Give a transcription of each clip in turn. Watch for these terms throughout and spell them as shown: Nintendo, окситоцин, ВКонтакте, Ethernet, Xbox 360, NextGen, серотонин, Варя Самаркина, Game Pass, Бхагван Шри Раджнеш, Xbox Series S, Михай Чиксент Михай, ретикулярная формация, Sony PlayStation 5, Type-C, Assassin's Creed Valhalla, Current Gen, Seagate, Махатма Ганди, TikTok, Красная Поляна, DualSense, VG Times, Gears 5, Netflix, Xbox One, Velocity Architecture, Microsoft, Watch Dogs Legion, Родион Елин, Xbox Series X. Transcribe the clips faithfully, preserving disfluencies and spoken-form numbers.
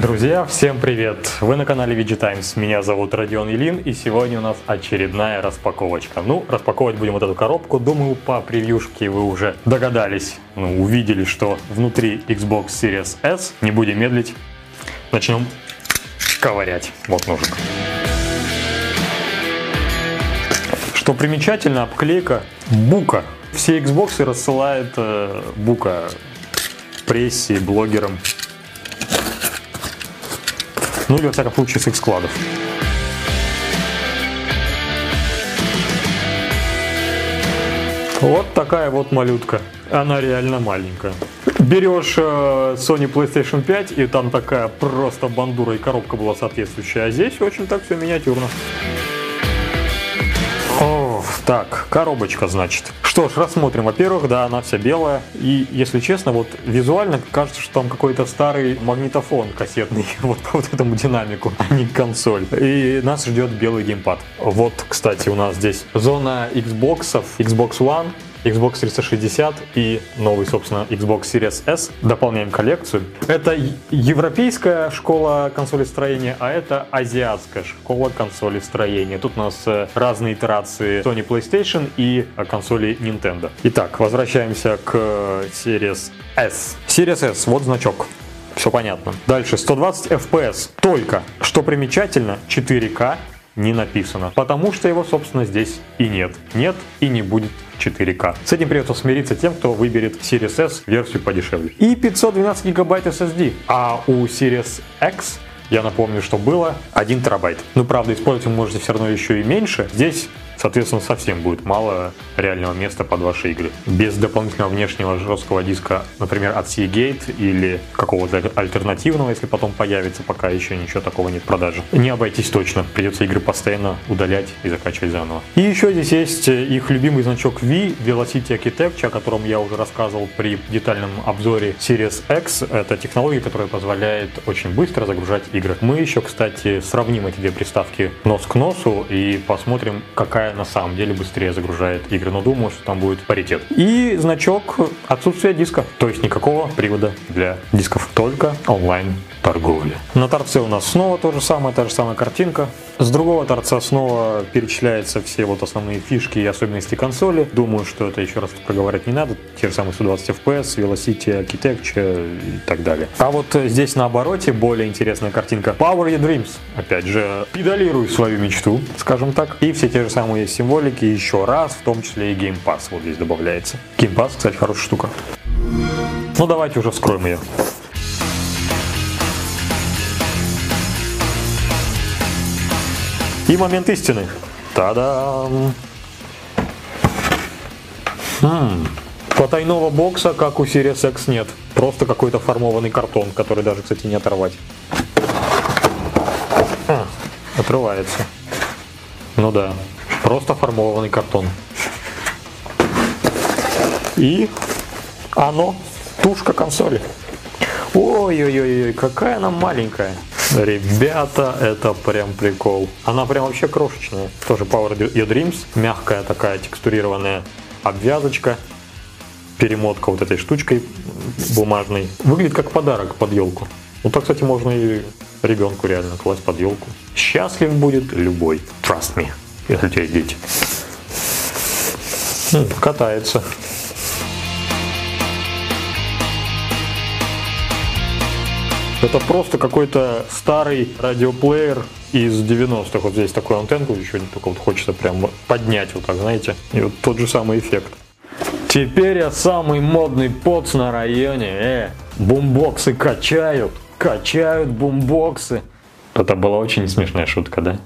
Друзья, всем привет! Вы на канале ви джи Times, меня зовут Родион Елин, и сегодня у нас очередная распаковочка. Ну, распаковывать будем вот эту коробку, думаю, по превьюшке вы уже догадались, ну, увидели, что внутри Xbox Series S. Не будем медлить, начнем ковырять. Вот ножик. Что примечательно, обклейка бука. Все Xbox'ы рассылают э, бука прессе, блогерам. Ну или, во всяком случае, с их складов. Вот такая вот малютка. Она реально маленькая. Берешь э, Sony PlayStation пять, и там такая просто бандура, и коробка была соответствующая. А здесь очень так все миниатюрно. О, так, коробочка, значит. Что ж, рассмотрим. Во-первых, да, она вся белая. И, если честно, вот визуально кажется, что там какой-то старый магнитофон кассетный. Вот по вот этому динамику, а не консоль. И нас ждет белый геймпад. Вот, кстати, у нас здесь зона Xbox'ов, Xbox One, Xbox триста шестьдесят и новый, собственно, Xbox Series S. Дополняем коллекцию. Это европейская школа консолестроения, а это азиатская школа консолестроения. Тут у нас разные итерации Sony PlayStation и консоли Nintendo. Итак, возвращаемся к Series S. Series S, вот значок. Все понятно. Дальше, сто двадцать эф пи эс. Только, что примечательно, четыре ка не написано. Потому что его, собственно, здесь и нет. Нет и не будет четыре ка. С этим придется смириться тем, кто выберет Series S версию подешевле. И пятьсот двенадцать гигабайт эс эс ди. А у Series X, я напомню, что было один терабайт. Ну, правда, использовать вы можете все равно еще и меньше. Здесь, соответственно, совсем будет мало реального места под ваши игры. Без дополнительного внешнего жесткого диска, например, от Seagate или какого-то альтернативного, если потом появится, пока еще ничего такого нет в продаже. Не обойтись точно, придется игры постоянно удалять и закачивать заново. И еще здесь есть их любимый значок ви, Velocity Architecture, о котором я уже рассказывал при детальном обзоре Series X. Это технология, которая позволяет очень быстро загружать игры. Мы еще, кстати, сравним эти две приставки нос к носу и посмотрим, какая на самом деле быстрее загружает игры, но думаю, что там будет паритет. И значок отсутствия диска, то есть никакого привода для дисков, только онлайн торговли. На торце у нас снова то же самое, та же самая картинка. С другого торца снова перечисляются все вот основные фишки и особенности консоли. Думаю, что это еще раз проговорить не надо. Те же самые сто двадцать эф пи эс, Velocity Architecture и так далее. А вот здесь на обороте более интересная картинка. Power Your Dreams. Опять же, педалируй свою мечту, скажем так. И все те же самые есть символики еще раз, в том числе и Game Pass вот здесь добавляется. Game Pass, кстати, хорошая штука. Ну давайте уже вскроем ее. И момент истины. Та-дам! М-м. Потайного бокса, как у Series X, нет. Просто какой-то формованный картон, который даже, кстати, не оторвать. А, отрывается. Ну да. Просто формованный картон. И оно, тушка консоли. Ой-ой-ой, какая она маленькая. Ребята, это прям прикол. Она прям вообще крошечная. Тоже Power Your Dreams. Мягкая такая текстурированная обвязочка. Перемотка вот этой штучкой бумажной. Выглядит как подарок под елку. Ну так, кстати, можно и ребенку реально класть под елку. Счастлив будет любой. Trust me. Если у тебя есть дети. Катается. Это просто какой-то старый радиоплеер из девяностых. Вот здесь такую антенку еще не только вот хочется прям поднять вот так, знаете. И вот тот же самый эффект. Теперь я самый модный поц на районе. Э, бумбоксы качают. Качают бумбоксы. Это была очень смешная шутка, да?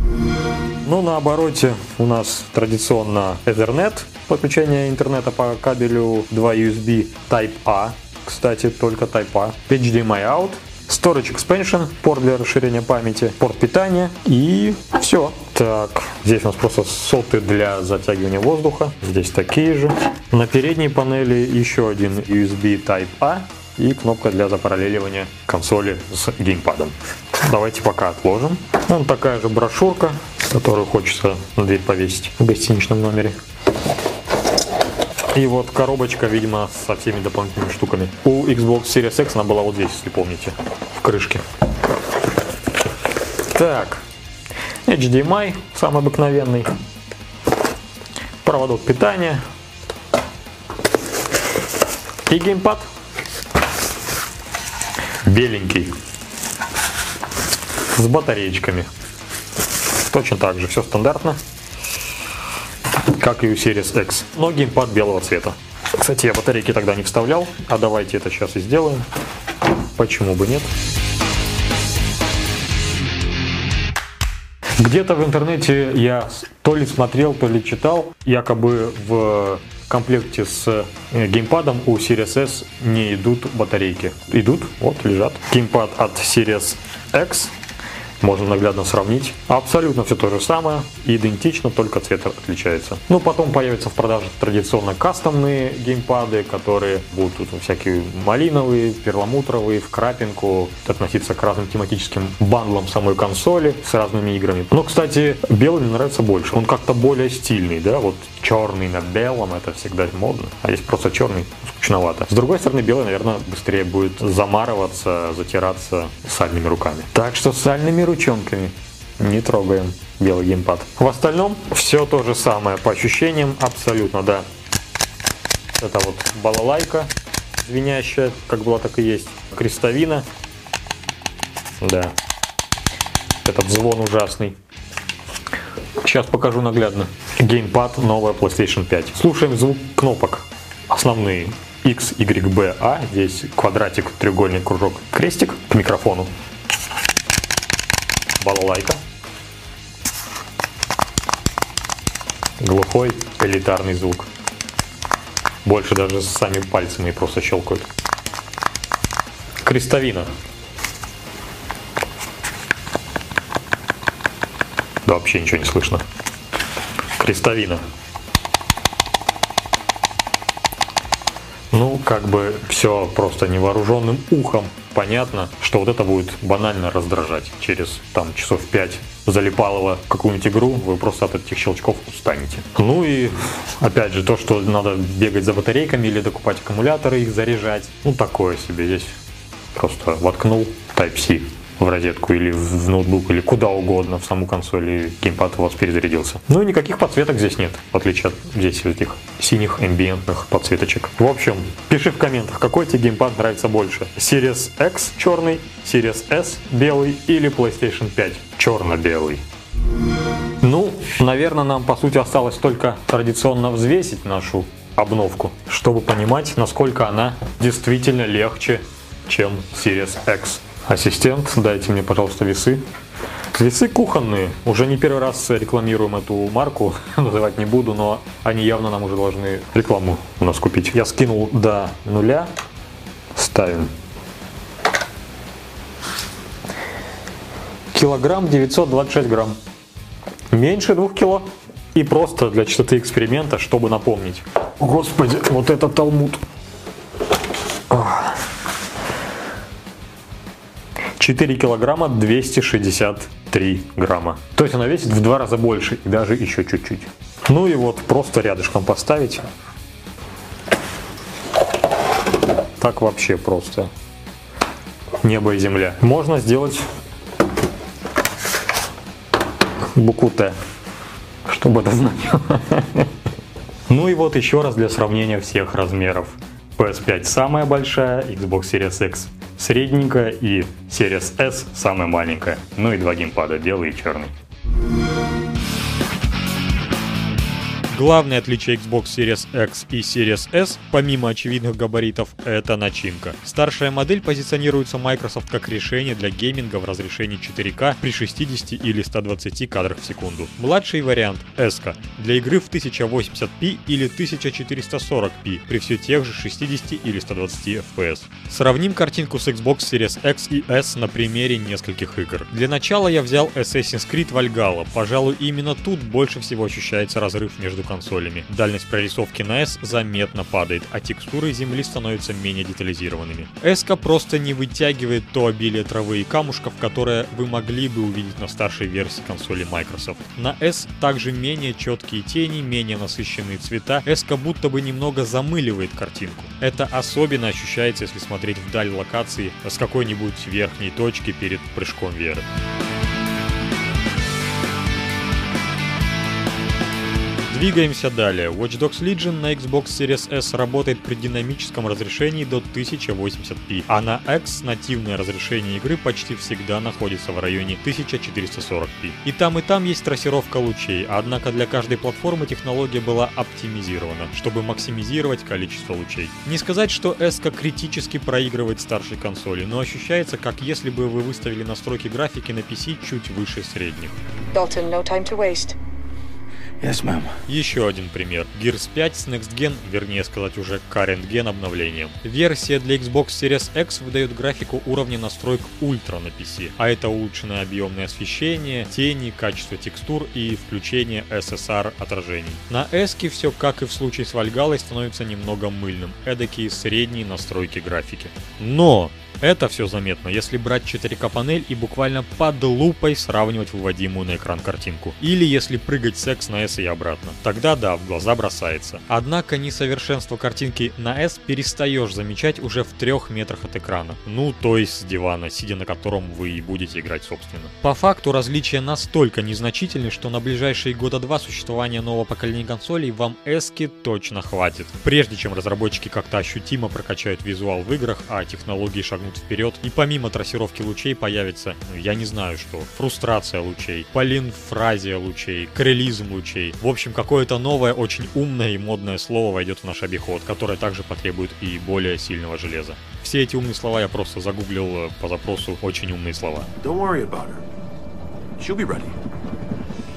Ну, на обороте у нас традиционно Ethernet, подключение интернета по кабелю два ю эс би тайп а, кстати, только тайп а, эйч ди эм ай-out, Storage Expansion, порт для расширения памяти, порт питания и все. Так, здесь у нас просто соты для затягивания воздуха, здесь такие же. На передней панели еще один ю эс би тайп а и кнопка для запараллеливания консоли с геймпадом. Давайте пока отложим. Вон такая же брошюрка, которую хочется на дверь повесить в гостиничном номере. И вот коробочка, видимо, со всеми дополнительными штуками. У Xbox Series X она была вот здесь, если помните, в крышке. Так, эйч ди эм ай, самый обыкновенный. Проводок питания. И геймпад. Беленький. С батареечками. Точно так же, все стандартно, как и у Series X, но геймпад белого цвета. Кстати, я батарейки тогда не вставлял, а давайте это сейчас и сделаем. Почему бы нет? Где-то в интернете я то ли смотрел, то ли читал, якобы в комплекте с геймпадом у Series S не идут батарейки. Идут, вот лежат. Геймпад от Series X. Можно наглядно сравнить. Абсолютно все то же самое, идентично, только цвет отличается. Ну, потом появятся в продаже традиционно кастомные геймпады, которые будут тут всякие малиновые, перламутровые, в крапинку, относиться к разным тематическим бандлам самой консоли с разными играми. Но, кстати, белый мне нравится больше. Он как-то более стильный, да, вот черный на белом, это всегда модно. А здесь просто черный, скучновато. С другой стороны, белый, наверное, быстрее будет замарываться, затираться сальными руками. Так что сальными руками ручонками не трогаем белый геймпад. В остальном все то же самое по ощущениям, абсолютно, да. Это вот балалайка звенящая, как была, так и есть. Крестовина, да. Этот звон ужасный. Сейчас покажу наглядно. Геймпад новая PlayStation пять. Слушаем звук кнопок. Основные X, Y, B, A. Здесь квадратик, треугольник, кружок, крестик к микрофону. Балалайка. Глухой элитарный звук. Больше даже сами пальцы мои просто щелкают. Крестовина. Да вообще ничего не слышно. Крестовина. Ну, как бы все просто невооруженным ухом понятно, что вот это будет банально раздражать. Через там часов пять залипалово какую-нибудь игру, вы просто от этих щелчков устанете. Ну и опять же то, что надо бегать за батарейками или докупать аккумуляторы, их заряжать. Ну такое себе, здесь просто воткнул Type-C в розетку или в ноутбук, или куда угодно, в саму консоль, и геймпад у вас перезарядился. Ну и никаких подсветок здесь нет, в отличие от здесь этих синих эмбиентных подсветочек. В общем, пиши в комментах, какой тебе геймпад нравится больше. Series X черный, Series S белый или PlayStation пять черно-белый. Ну, наверное, нам по сути осталось только традиционно взвесить нашу обновку, чтобы понимать, насколько она действительно легче, чем Series X. Ассистент, дайте мне, пожалуйста, весы. Весы кухонные. Уже не первый раз рекламируем эту марку. Называть не буду, но они явно нам уже должны рекламу у нас купить. Я скинул до нуля. Ставим. Килограмм девятьсот двадцать шесть грамм. Меньше двух кило. И просто для чистоты эксперимента, чтобы напомнить. Господи, вот это талмуд. четыре килограмма двести шестьдесят три грамма. То есть она весит в два раза больше и даже еще чуть-чуть. Ну и вот просто рядышком поставить. Так вообще просто небо и земля. Можно сделать букву Т, чтобы это значило. Ну и вот еще раз для сравнения всех размеров. пи эс пять самая большая, Xbox Series X средненькая и Series S самая маленькая. Ну и два геймпада, белый и черный. Главное отличие Xbox Series X и Series S, помимо очевидных габаритов, это начинка. Старшая модель позиционируется Microsoft как решение для гейминга в разрешении четыре ка при шестидесяти или ста двадцати кадрах в секунду. Младший вариант S-ка для игры в тысяча восемьдесят пэ или тысяча четыреста сорок пэ при все тех же шестидесяти или ста двадцати эф пи эс. Сравним картинку с Xbox Series X и S на примере нескольких игр. Для начала я взял Assassin's Creed Valhalla. Пожалуй, именно тут больше всего ощущается разрыв между консолями. Дальность прорисовки на S заметно падает, а текстуры земли становятся менее детализированными. S-ка просто не вытягивает то обилие травы и камушков, которое вы могли бы увидеть на старшей версии консоли Microsoft. На S также менее четкие тени, менее насыщенные цвета, S-ка будто бы немного замыливает картинку. Это особенно ощущается, если смотреть вдаль локации с какой-нибудь верхней точки перед прыжком веры. Двигаемся далее. Watch Dogs Legion на Xbox Series S работает при динамическом разрешении до тысяча восемьдесят пи, а на X нативное разрешение игры почти всегда находится в районе тысяча четыреста сорок пи. И там, и там есть трассировка лучей, однако для каждой платформы технология была оптимизирована, чтобы максимизировать количество лучей. Не сказать, что S-ка критически проигрывает старшей консоли, но ощущается, как если бы вы выставили настройки графики на пи си чуть выше средних. Dalton, no time to waste. Yes, ma'am. Еще один пример. Gears пять с NextGen, вернее сказать уже Current Gen обновлением. Версия для Xbox Series X выдает графику уровня настроек Ultra на пи си, а это улучшенное объемное освещение, тени, качество текстур и включение эс эс ар отражений. На S-ке все, как и в случае с Valhalla, становится немного мыльным, эдакие средние настройки графики. Но! Это все заметно, если брать четыре ка панель и буквально под лупой сравнивать выводимую на экран картинку. Или если прыгать с X на S и обратно. Тогда да, в глаза бросается. Однако несовершенство картинки на S перестаешь замечать уже в трех метрах от экрана. Ну, то есть с дивана, сидя на котором вы и будете играть собственно. По факту различия настолько незначительны, что на ближайшие года два существования нового поколения консолей вам S-ки точно хватит. Прежде чем разработчики как-то ощутимо прокачают визуал в играх, а технологии шагнут вперед, и помимо трассировки лучей появится, я не знаю что, фрустрация лучей, полиморфазия лучей, крелизм лучей. В общем, какое-то новое, очень умное и модное слово войдет в наш обиход, которое также потребует и более сильного железа. Все эти умные слова я просто загуглил по запросу «очень умные слова».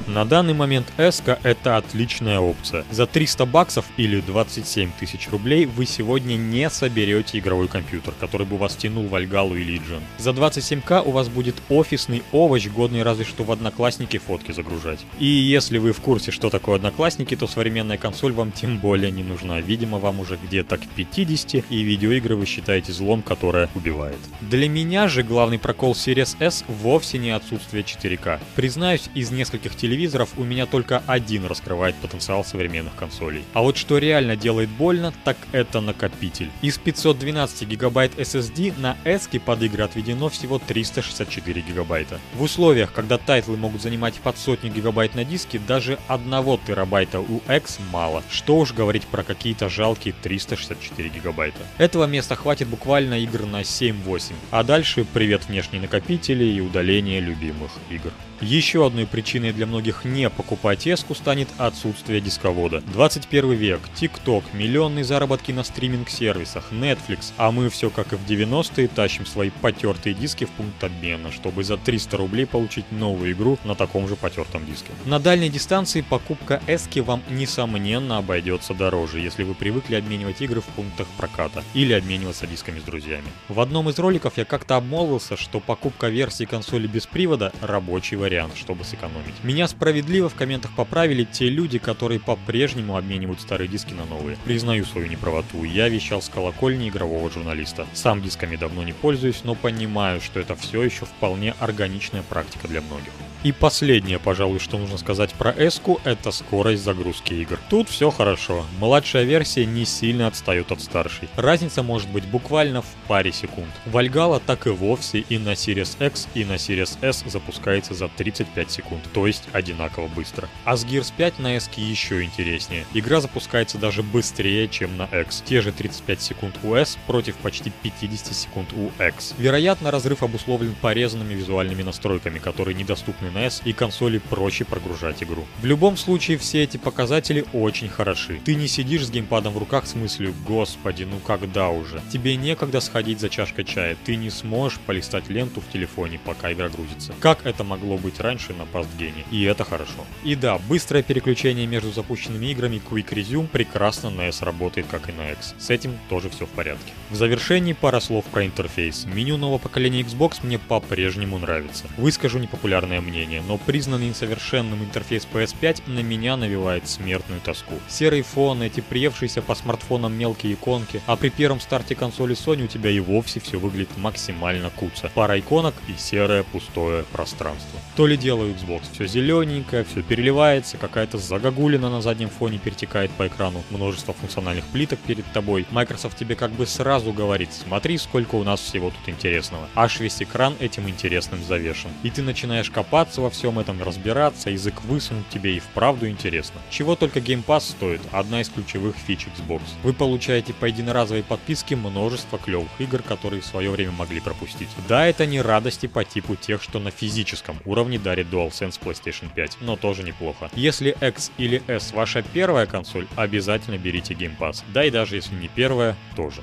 На данный момент S-ка это отличная опция. За триста баксов или двадцать семь тысяч рублей вы сегодня не соберете игровой компьютер, который бы вас тянул в Valhalla и Legion. За двадцать семь ка у вас будет офисный овощ, годный разве что в Одноклассники фотки загружать. И если вы в курсе, что такое Одноклассники, то современная консоль вам тем более не нужна. Видимо, вам уже где-то к пятидесяти, и видеоигры вы считаете злом, которое убивает. Для меня же главный прокол Series S вовсе не отсутствие четыре ка. Признаюсь, из нескольких телевизоров телевизоров у меня только один раскрывает потенциал современных консолей. А вот что реально делает больно, так это накопитель. Из пятьсот двенадцать гигабайт эс эс ди на S-ке под игры отведено всего триста шестьдесят четыре гигабайта. В условиях, когда тайтлы могут занимать под сотню гигабайт на диске, даже одного терабайта у X мало. Что уж говорить про какие-то жалкие триста шестьдесят четыре гигабайта. Этого места хватит буквально игр на семь-восемь. А дальше привет внешние накопители и удаление любимых игр. Еще одной причиной для многих не покупать S-ку станет отсутствие дисковода. двадцать первый век, TikTok, миллионные заработки на стриминг-сервисах, Netflix, а мы все как и в девяностые тащим свои потертые диски в пункт обмена, чтобы за триста рублей получить новую игру на таком же потертом диске. На дальней дистанции покупка S-ки вам несомненно обойдется дороже, если вы привыкли обменивать игры в пунктах проката или обмениваться дисками с друзьями. В одном из роликов я как-то обмолвился, что покупка версии консоли без привода – рабочий вариант, чтобы сэкономить. Меня справедливо в комментах поправили те люди, которые по-прежнему обменивают старые диски на новые. Признаю свою неправоту, я вещал с колокольни игрового журналиста. Сам дисками давно не пользуюсь, но понимаю, что это все еще вполне органичная практика для многих. И последнее, пожалуй, что нужно сказать про S-ку, это скорость загрузки игр. Тут все хорошо. Младшая версия не сильно отстает от старшей. Разница может быть буквально в паре секунд. Valhalla так и вовсе и на Series X, и на Series S запускается за тридцать пять секунд, то есть одинаково быстро. А с Gears пять на S-ке еще интереснее. Игра запускается даже быстрее, чем на X. Те же тридцать пять секунд у S против почти пятьдесят секунд у X. Вероятно, разрыв обусловлен порезанными визуальными настройками, которые недоступны на S, и консоли проще прогружать игру. В любом случае, все эти показатели очень хороши. Ты не сидишь с геймпадом в руках с мыслью «Господи, ну когда уже?». Тебе некогда сходить за чашкой чая, ты не сможешь полистать ленту в телефоне, пока игра грузится. Как это могло быть раньше на Pastgene, и это хорошо. И да, быстрое переключение между запущенными играми Quick Resume прекрасно на S работает, как и на X. С этим тоже все в порядке. В завершении пара слов про интерфейс. Меню нового поколения Xbox мне по-прежнему нравится. Выскажу непопулярное мнение. поколения, но признанный несовершенным интерфейс пи эс пять на меня навевает смертную тоску. Серый фон, эти приевшиеся по смартфонам мелкие иконки, а при первом старте консоли Sony у тебя и вовсе все выглядит максимально куца. Пара иконок и серое пустое пространство. То ли дело Xbox, все зелененькое, все переливается, какая-то загогулина на заднем фоне перетекает по экрану, множество функциональных плиток перед тобой. Microsoft тебе как бы сразу говорит: смотри, сколько у нас всего тут интересного. Аж весь экран этим интересным завешен. И ты начинаешь копаться во всем этом, разбираться, язык высунуть, тебе и вправду интересно. Чего только Game Pass стоит, одна из ключевых фич Xbox. Вы получаете по единоразовой подписке множество клевых игр, которые в свое время могли пропустить. Да, это не радости по типу тех, что на физическом уровне дарит DualSense PlayStation пять, но тоже неплохо. Если X или S ваша первая консоль, обязательно берите Game Pass. Да и даже если не первая, тоже.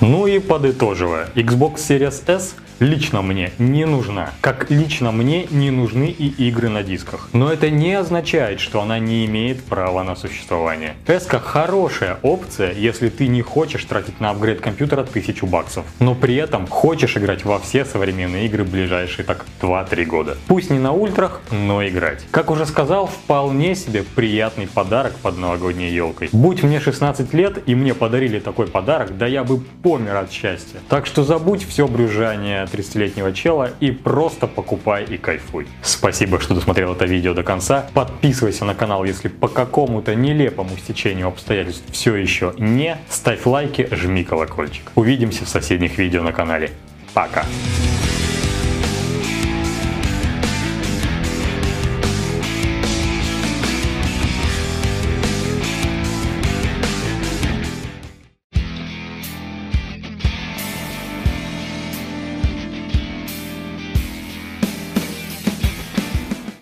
Ну и подытоживая, Xbox Series S лично мне не нужна, как лично мне не нужны и игры на дисках. Но это не означает, что она не имеет права на существование. эс-ка хорошая опция, если ты не хочешь тратить на апгрейд компьютера тысячу баксов, но при этом хочешь играть во все современные игры ближайшие так два-три года. Пусть не на ультрах, но играть. Как уже сказал, вполне себе приятный подарок под новогодней елкой. Будь мне шестнадцать лет и мне подарили такой подарок, да я бы помер от счастья. Так что забудь все брюзжание тридцатилетнего чела и просто покупай и кайфуй. Спасибо, что досмотрел это видео до конца. Подписывайся на канал, если по какому-то нелепому стечению обстоятельств все еще не. Ставь лайки, жми колокольчик. Увидимся в соседних видео на канале. Пока!